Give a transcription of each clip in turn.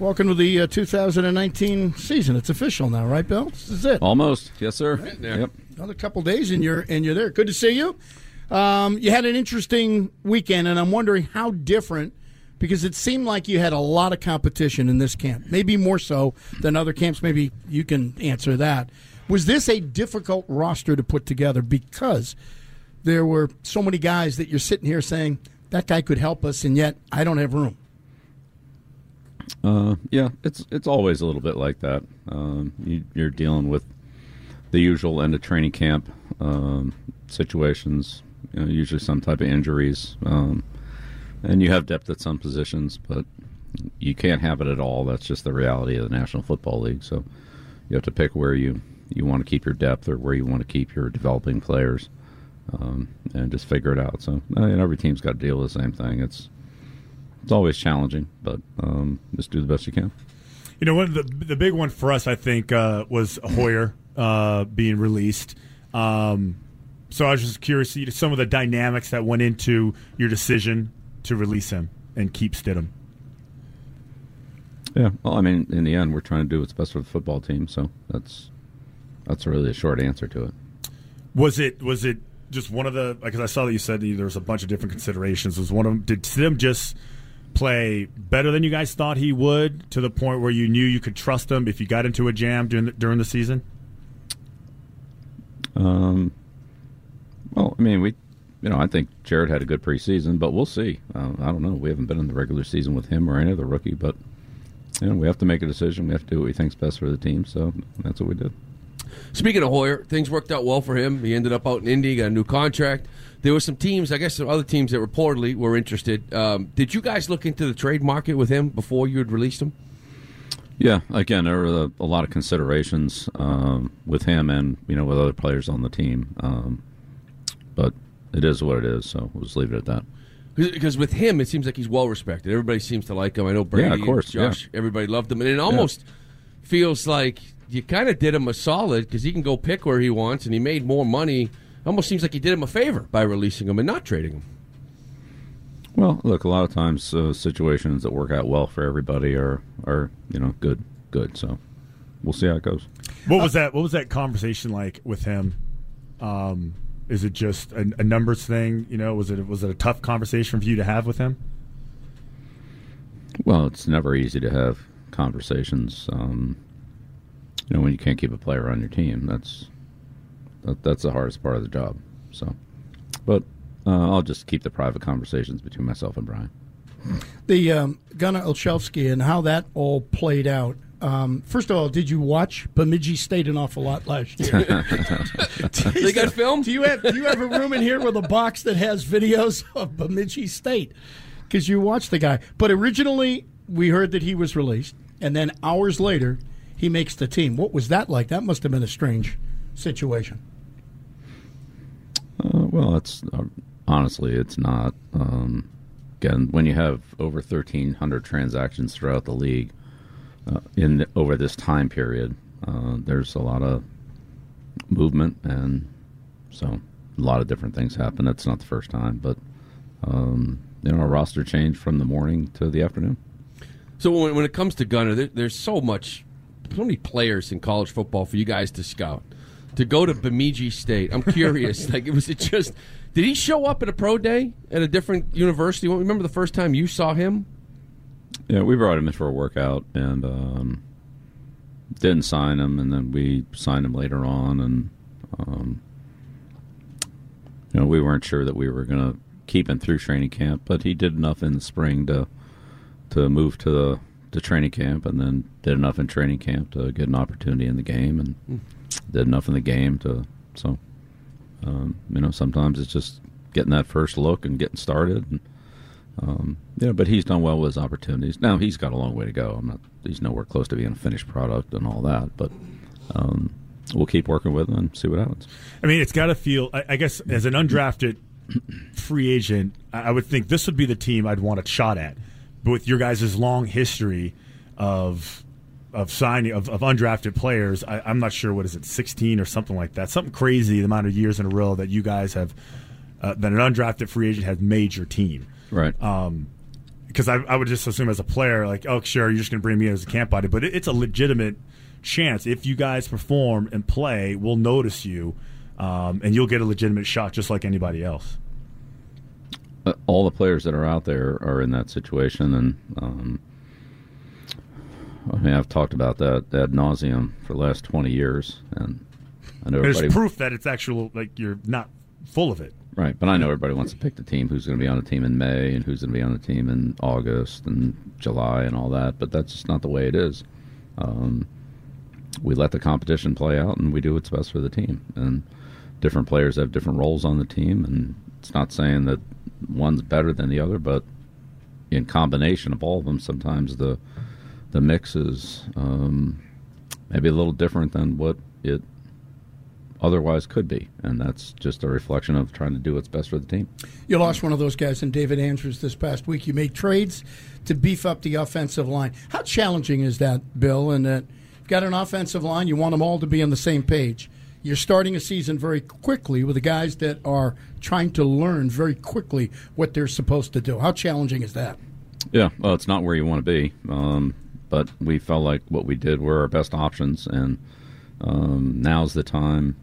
Welcome to the 2019 season. It's official now, right, Bill? This is it. Almost. Yes, sir. Right there. Yep. Another couple days and you're there. Good to see you. You had an interesting weekend, and I'm wondering how different, because it seemed like you had a lot of competition in this camp, maybe more so than other camps. Maybe you can answer that. Was this a difficult roster to put together because there were so many guys that you're sitting here saying, that guy could help us, and yet I don't have room? Yeah, it's always a little bit like that. You're dealing with the usual end of training camp situations, usually some type of injuries, and you have depth at some positions, but you can't have it at all. That's just the reality of the National Football League. So you have to pick where you want to keep your depth or where you want to keep your developing players, and just figure it out. So every team's got to deal with the same thing. It's always challenging, but just do the best you can. You know, one of the big one for us, I think, was Hoyer being released. So I was just curious to some of the dynamics that went into your decision to release him and keep Stidham. Yeah, well, I mean, in the end, we're trying to do what's best for the football team, so that's really a short answer to it. Was it just one of the – because I saw that you said there was a bunch of different considerations. Was one of them – did Stidham just – play better than you guys thought he would, to the point where you knew you could trust him if you got into a jam during the season? Well, I mean, I think Jared had a good preseason, but we'll see. I don't know. We haven't been in the regular season with him or any other rookie, but we have to make a decision. We have to do what we think's best for the team, so that's what we did. Speaking of Hoyer, things worked out well for him. He ended up out in Indy, got a new contract. There were some teams, I guess some other teams, that reportedly were interested. Did you guys look into the trade market with him before you had released him? Yeah, again, there were a lot of considerations with him and with other players on the team. But it is what it is, so we'll just leave it at that. Because with him, it seems like he's well-respected. Everybody seems to like him. I know Brady, yeah, of course, Josh, yeah. Everybody loved him. And it almost feels like you kind of did him a solid because he can go pick where he wants, and he made more money. Almost seems like you did him a favor by releasing him and not trading him. Well, look, a lot of times situations that work out well for everybody are good. So we'll see how it goes. What was that conversation like with him? Is it just a numbers thing? Was it a tough conversation for you to have with him? Well, it's never easy to have conversations. When you can't keep a player on your team, that's the hardest part of the job. So, but I'll just keep the private conversations between myself and Brian. The Gunner Olszewski and how that all played out. First of all, did you watch Bemidji State an awful lot last year? They got filmed? Do you have a room in here with a box that has videos of Bemidji State? Because you watched the guy. But originally, we heard that he was released, and then hours later, he makes the team. What was that like? That must have been a strange situation. Well, it's honestly, it's not. Again, when you have over 1,300 transactions throughout the league over this time period, there's a lot of movement, and so a lot of different things happen. That's not the first time, but our roster changed from the morning to the afternoon. So when it comes to Gunner, there's so many players in college football for you guys to scout. To go to Bemidji State, I'm curious. Did he show up at a pro day at a different university? Remember the first time you saw him? Yeah, we brought him in for a workout and didn't sign him, and then we signed him later on. And we weren't sure that we were going to keep him through training camp, but he did enough in the spring to move to the training camp, and then did enough in training camp to get an opportunity in the game, and. Did enough in the game sometimes it's just getting that first look and getting started. And, but he's done well with his opportunities. Now he's got a long way to go. He's nowhere close to being a finished product and all that, but we'll keep working with him and see what happens. I mean, it's got to feel, I guess, as an undrafted free agent, I would think this would be the team I'd want a shot at. But with your guys' long history of signing of undrafted players, I'm not sure, 16 or something like that, something crazy, the amount of years in a row that you guys have that an undrafted free agent has made your team, right? because I would just assume as a player, like, oh, sure, you're just going to bring me in as a camp body. But it's a legitimate chance. If you guys perform and play, we'll notice you, and you'll get a legitimate shot just like anybody else. All the players that are out there are in that situation, and I mean, I've talked about that ad nauseum for the last 20 years, and I know there's proof that it's actual. Like, you're not full of it, right? But I know everybody wants to pick the team who's going to be on the team in May and who's going to be on the team in August and July and all that. But that's just not the way it is. We let the competition play out, and we do what's best for the team. And different players have different roles on the team, and it's not saying that one's better than the other, but in combination of all of them, sometimes the mix is maybe a little different than what it otherwise could be, and that's just a reflection of trying to do what's best for the team. You lost one of those guys in David Andrews this past week. You made trades to beef up the offensive line. How challenging is that, Bill, in that you've got an offensive line, you want them all to be on the same page? You're starting a season very quickly with the guys that are trying to learn very quickly what they're supposed to do. How challenging is that? Yeah, well, it's not where you want to be, but we felt like what we did were our best options, and now's the time.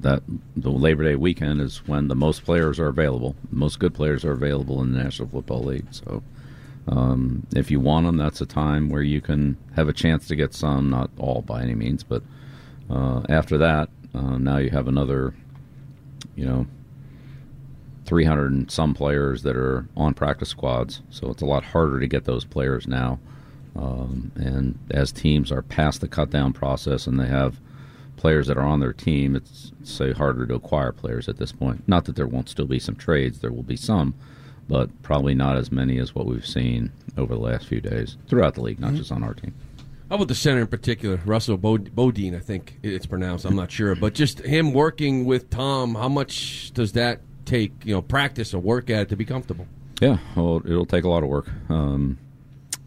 That the Labor Day weekend is when the most players are available. Most good players are available in the National Football League. So if you want them, that's a time where you can have a chance to get some, not all by any means, but after that, now you have another, 300 and some players that are on practice squads. So it's a lot harder to get those players now. And as teams are past the cut-down process and they have players that are on their team, it's, say, harder to acquire players at this point. Not that there won't still be some trades. There will be some, but probably not as many as what we've seen over the last few days throughout the league, not just on our team. How about the center in particular, Russell Bodine, I think it's pronounced. I'm not sure. But just him working with Tom, how much does that take, practice or work at it to be comfortable? Yeah, well, it'll take a lot of work.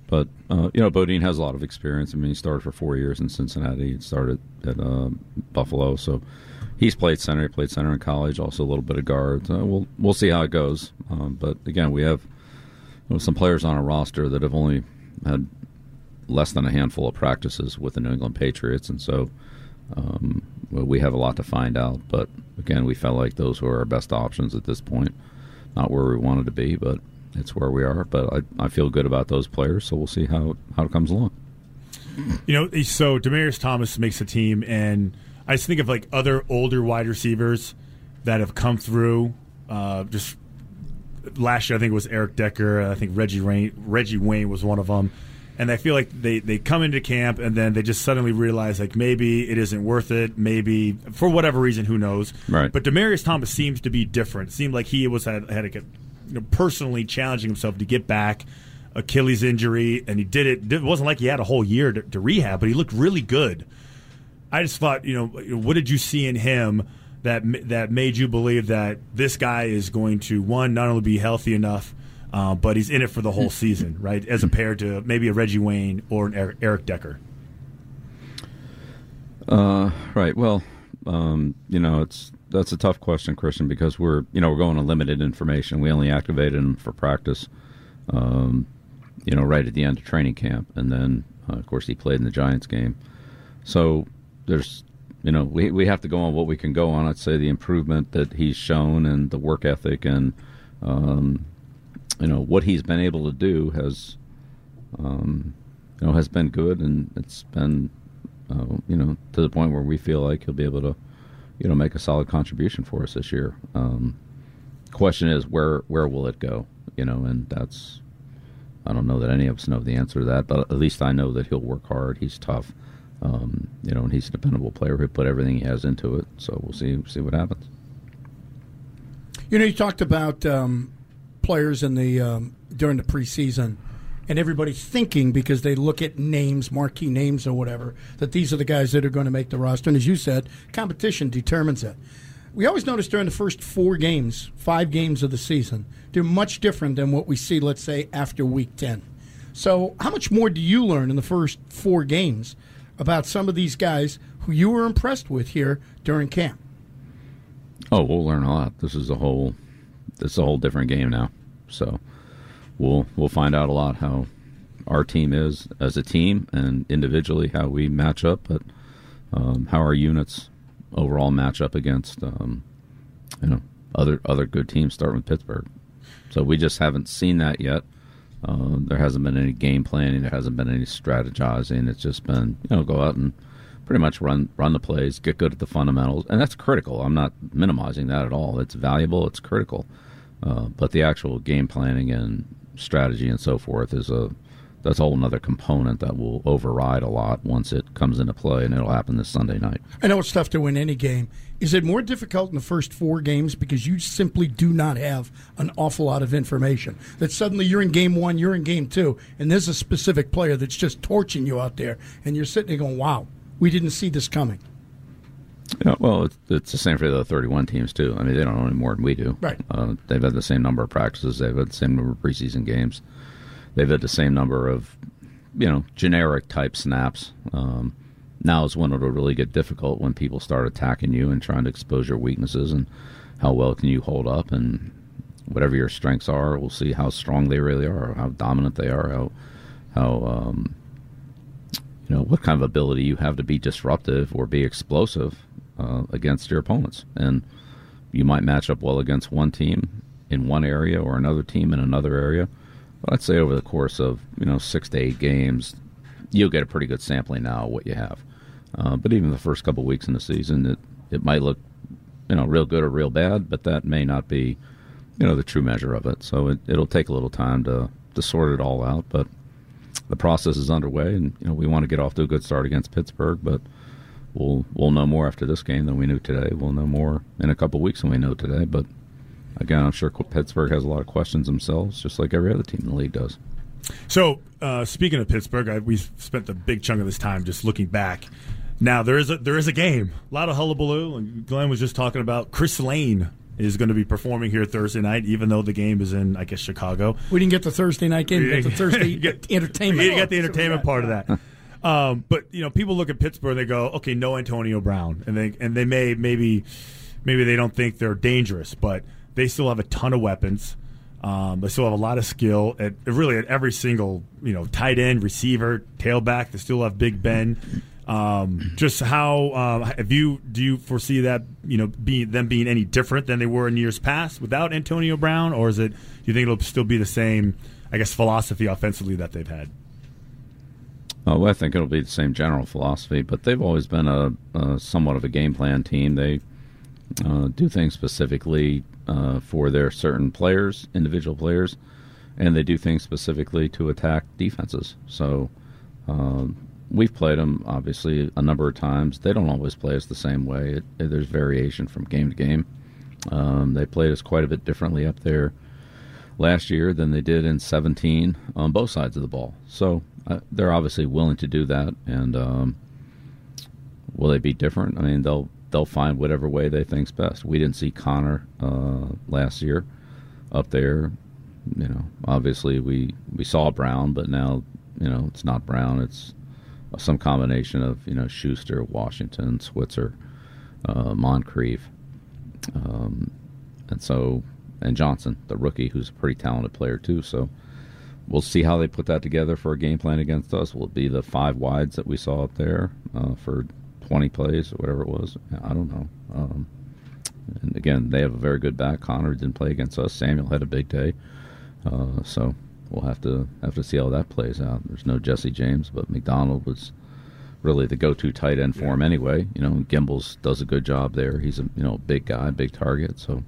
But, Bodine has a lot of experience. I mean, he started for 4 years in Cincinnati. He started at Buffalo. So he's played center. He played center in college, also a little bit of guard. So we'll see how it goes. But, again, we have some players on our roster that have only had – less than a handful of practices with the New England Patriots, and so we have a lot to find out. But again, we felt like those were our best options at this point. Not where we wanted to be, but it's where we are. But I feel good about those players, so we'll see how it comes along. So Demaryius Thomas makes the team, and I just think of like other older wide receivers that have come through. Just last year, I think it was Eric Decker. I think Reggie Wayne was one of them. And I feel like they come into camp and then they just suddenly realize, like, maybe it isn't worth it. Maybe, for whatever reason, who knows. Right. But Demaryius Thomas seems to be different. It seemed like he had personally challenging himself to get back Achilles injury, and he did it. It wasn't like he had a whole year to rehab, but he looked really good. I just thought, what did you see in him that made you believe that this guy is going to, one, not only be healthy enough, but he's in it for the whole season, right, as compared to maybe a Reggie Wayne or an Eric Decker? Right. Well, that's a tough question, Christian, because we're going on limited information. We only activated him for practice, right at the end of training camp. And then, of course, he played in the Giants game. So there's, we have to go on what we can go on. I'd say the improvement that he's shown and the work ethic and what he's been able to do has been good, and it's been, to the point where we feel like he'll be able to, make a solid contribution for us this year. Question is where will it go? And that's, I don't know that any of us know the answer to that, but at least I know that he'll work hard. He's tough, and he's a dependable player who put everything he has into it. So we'll see what happens. You talked about players in the during the preseason, and everybody's thinking, because they look at names, marquee names or whatever, that these are the guys that are going to make the roster. And as you said, competition determines it. We always notice during the first 5 games of the season, they're much different than what we see, let's say, after week 10. So how much more do you learn in the first 4 games about some of these guys who you were impressed with here during camp? Oh, we'll learn a lot. This is a whole different game now. So we'll find out a lot how our team is as a team and individually how we match up, but how our units overall match up against other good teams, starting with Pittsburgh. So we just haven't seen that yet. There hasn't been any game planning. There hasn't been any strategizing. It's just been, go out and pretty much run the plays, get good at the fundamentals. And that's critical. I'm not minimizing that at all. It's valuable. It's critical. But the actual game planning and strategy and so forth that's a whole another component that will override a lot once it comes into play, and it'll happen this Sunday night. I know it's tough to win any game. Is it more difficult in the first four games because you simply do not have an awful lot of information? That suddenly you're in game one, you're in game two, and there's a specific player that's just torching you out there, and you're sitting there going, wow, we didn't see this coming. Yeah, well, it's the same for the other 31 teams, too. I mean, they don't know any more than we do. Right. They've had the same number of practices. They've had the same number of preseason games. They've had the same number of, generic-type snaps. Now is when it'll really get difficult, when people start attacking you and trying to expose your weaknesses and how well can you hold up. And whatever your strengths are, we'll see how strong they really are, or how dominant they are, how what kind of ability you have to be disruptive or be explosive against your opponents. And you might match up well against one team in one area or another team in another area. But I'd say over the course of 6 to 8 games, you'll get a pretty good sampling now of what you have. But even the first couple of weeks in the season, it might look real good or real bad, but that may not be the true measure of it. So it'll take a little time to sort it all out, but the process is underway, and we want to get off to a good start against Pittsburgh, but we'll know more after this game than we knew today. We'll know more in a couple of weeks than we know today, but again, I'm sure Pittsburgh has a lot of questions themselves, just like every other team in the league does. So, speaking of Pittsburgh, we spent the big chunk of this time just looking back. Now, there is a game. A lot of hullabaloo, and Glenn was just talking about Chris Lane is going to be performing here Thursday night, even though the game is in, I guess, Chicago. We didn't get the Thursday night game. We got the Thursday entertainment. You got the entertainment part of that. But, people look at Pittsburgh and they go, okay, no Antonio Brown. And they may maybe they don't think they're dangerous, but – they still have a ton of weapons. They still have a lot of skill at every single tight end, receiver, tailback. They still have Big Ben. Just how do you foresee that them being any different than they were in years past without Antonio Brown, or do you think it'll still be the same? I guess philosophy offensively that they've had. Well, I think it'll be the same general philosophy, but they've always been a somewhat of a game plan team. They do things specifically for their certain players, individual players, and they do things specifically to attack defenses. So we've played them, obviously, a number of times. They don't always play us the same way. There's variation from game to game. They played us quite a bit differently up there last year than they did in 17 on both sides of the ball. So they're obviously willing to do that, and will they be different? I mean, they'll find whatever way they think's best. We didn't see Connor last year up there. Obviously we saw Brown, but now it's not Brown. It's some combination of Schuster, Washington, Switzer, Moncrief, and Johnson, the rookie, who's a pretty talented player too. So we'll see how they put that together for a game plan against us. Will it be the five wides that we saw up there for 20 plays or whatever it was? I don't know. And again, they have a very good back. Connor didn't play against us. Samuel had a big day. So we'll have to see how that plays out. There's no Jesse James, but McDonald was really the go-to tight end for him anyway. Gimbels does a good job there. He's a big guy, big target. So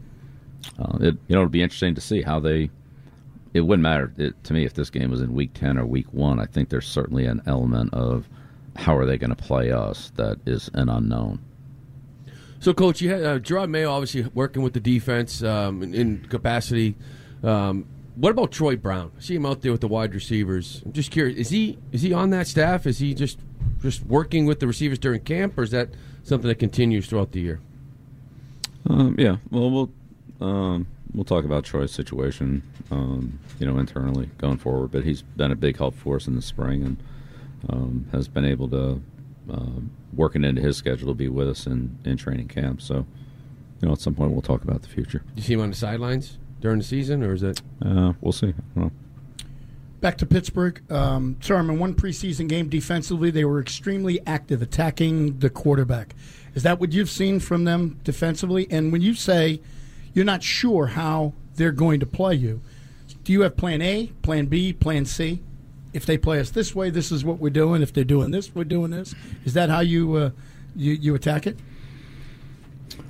it'll be interesting to see how they – it wouldn't matter to me if this game was in Week 10 or Week 1. I think there's certainly an element of – how are they going to play us? That is an unknown. So, Coach, you had Gerard Mayo obviously working with the defense in capacity. What about Troy Brown? I see him out there with the wide receivers. I'm just curious, is he on that staff? Is he just working with the receivers during camp, or is that something that continues throughout the year? Well, we'll talk about Troy's situation, internally going forward. But he's been a big help for us in the spring, and has been able to working into his schedule to be with us in training camp. So, at some point we'll talk about the future. You see him on the sidelines during the season, or is that? We'll see. I don't know. Back to Pittsburgh. Sorry, in one preseason game defensively, they were extremely active attacking the quarterback. Is that what you've seen from them defensively? And when you say you're not sure how they're going to play you, do you have plan A, plan B, plan C? If they play us this way, this is what we're doing. If they're doing this, we're doing this. Is that how you attack it?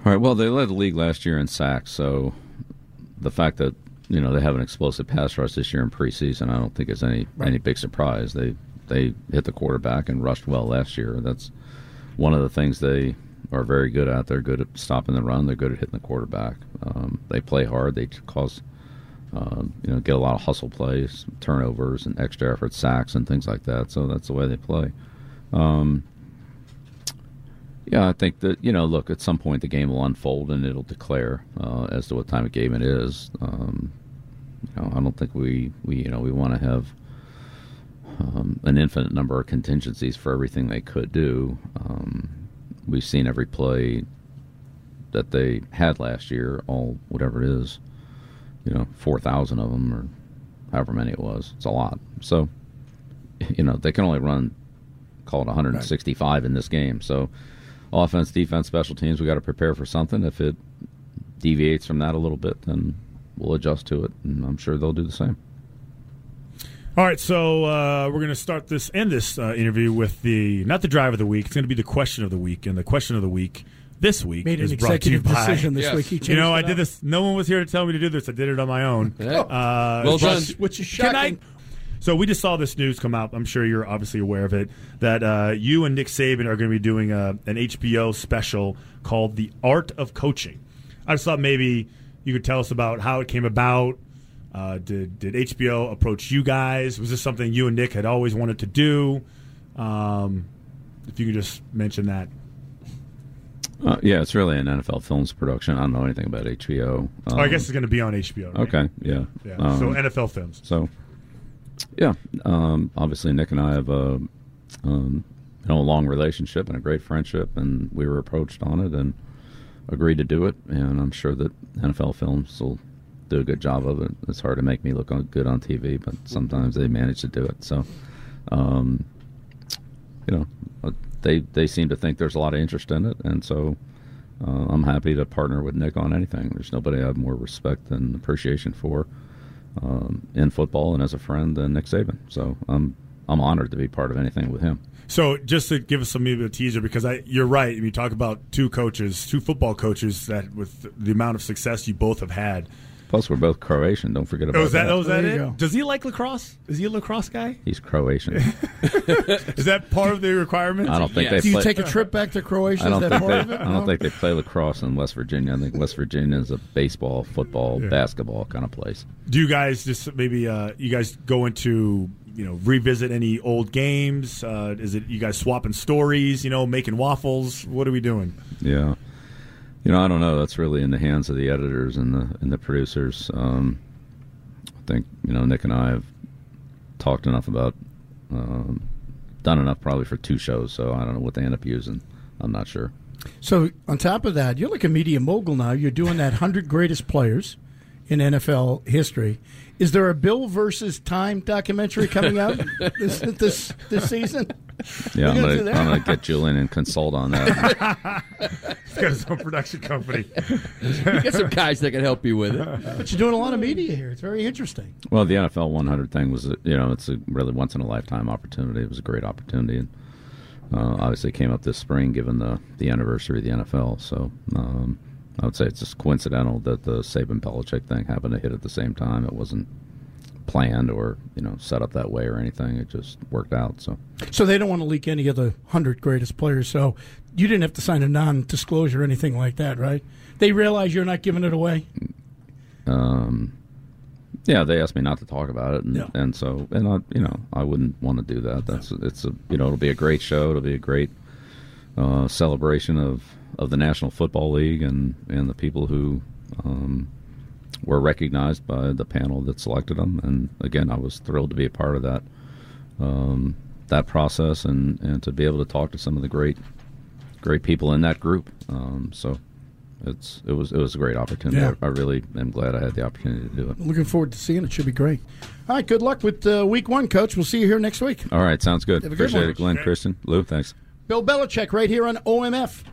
All right, well, they led the league last year in sacks, so the fact that they have an explosive pass rush this year in preseason, I don't think it's any big surprise. They hit the quarterback and rushed well last year. That's one of the things they are very good at. They're good at stopping the run. They're good at hitting the quarterback. They play hard. They cause get a lot of hustle plays, turnovers, and extra effort sacks and things like that. So that's the way they play. Yeah, I think that, look, at some point the game will unfold and it'll declare as to what time of game it is. I don't think we want to have an infinite number of contingencies for everything they could do. We've seen every play that they had last year, all whatever it is, 4,000 of them or however many it was. It's a lot. So, they can only run, call it 165 in this game. So, offense, defense, special teams, we got to prepare for something. If it deviates from that a little bit, then we'll adjust to it, and I'm sure they'll do the same. All right, so we're going to end this interview with not the drive of the week. It's going to be the question of the week, and the question of the week this week is brought to you by. Made an executive decision this week. He I did this. No one was here to tell me to do this. I did it on my own. Yeah. Well done. Which is shocking. So we just saw this news come out. I'm sure you're obviously aware of it, that you and Nick Saban are going to be doing an HBO special called The Art of Coaching. I just thought maybe you could tell us about how it came about. Did HBO approach you guys? Was this something you and Nick had always wanted to do? If you could just mention that. Yeah, it's really an NFL Films production. I don't know anything about HBO. I guess it's going to be on HBO, right? Okay, yeah. So NFL Films. So, yeah. Obviously, Nick and I have a long relationship and a great friendship, and we were approached on it and agreed to do it, and I'm sure that NFL Films will do a good job of it. It's hard to make me look good on TV, but sometimes they manage to do it. So, they seem to think there's a lot of interest in it, and so I'm happy to partner with Nick on anything. There's nobody I have more respect and appreciation for in football and as a friend than Nick Saban. So I'm honored to be part of anything with him. So just to give us maybe a teaser, because you're right. You talk about two football coaches that with the amount of success you both have had. Plus, we're both Croatian. Don't forget about that. Oh, is that it? Go. Does he like lacrosse? Is he a lacrosse guy? He's Croatian. Is that part of the requirement? I don't think they play. Do you take a trip back to Croatia? Is that part of it? I don't think they play lacrosse in West Virginia. I think West Virginia is a baseball, football, basketball kind of place. Do you guys just maybe go into revisit any old games? Is it you guys swapping stories? Making waffles? What are we doing? Yeah. I don't know. That's really in the hands of the editors and the producers. I think Nick and I have talked enough about, done enough probably for two shows. So I don't know what they end up using. I'm not sure. So on top of that, you're like a media mogul now. You're doing that 100 greatest players in NFL history. Is there a Bill versus Time documentary coming out this season? Yeah, I'm going to get Julian and consult on that. He's got his own production company. You get some guys that can help you with it. But you're doing a lot of media here. It's very interesting. Well, the NFL 100 thing was, it's a really once-in-a-lifetime opportunity. It was a great opportunity. And obviously came up this spring given the anniversary of the NFL. So I would say it's just coincidental that the Saban-Belichick thing happened to hit at the same time. It wasn't planned or set up that way or anything. It just worked out. So they don't want to leak any of the 100 greatest players, so you didn't have to sign a non-disclosure or anything like that, right? They realize you're not giving it away. Yeah, they asked me not to talk about it, and I wouldn't want to do that. It'll be a great show. It'll be a great celebration of the National Football League and the people who were recognized by the panel that selected them. And, again, I was thrilled to be a part of that process and to be able to talk to some of the great people in that group. So, it was a great opportunity. Yeah. I really am glad I had the opportunity to do it. Looking forward to seeing it. Should be great. All right, good luck with week one, Coach. We'll see you here next week. All right, sounds good. Appreciate it, Glenn, Kristen, Lou, thanks. Bill Belichick right here on OMF.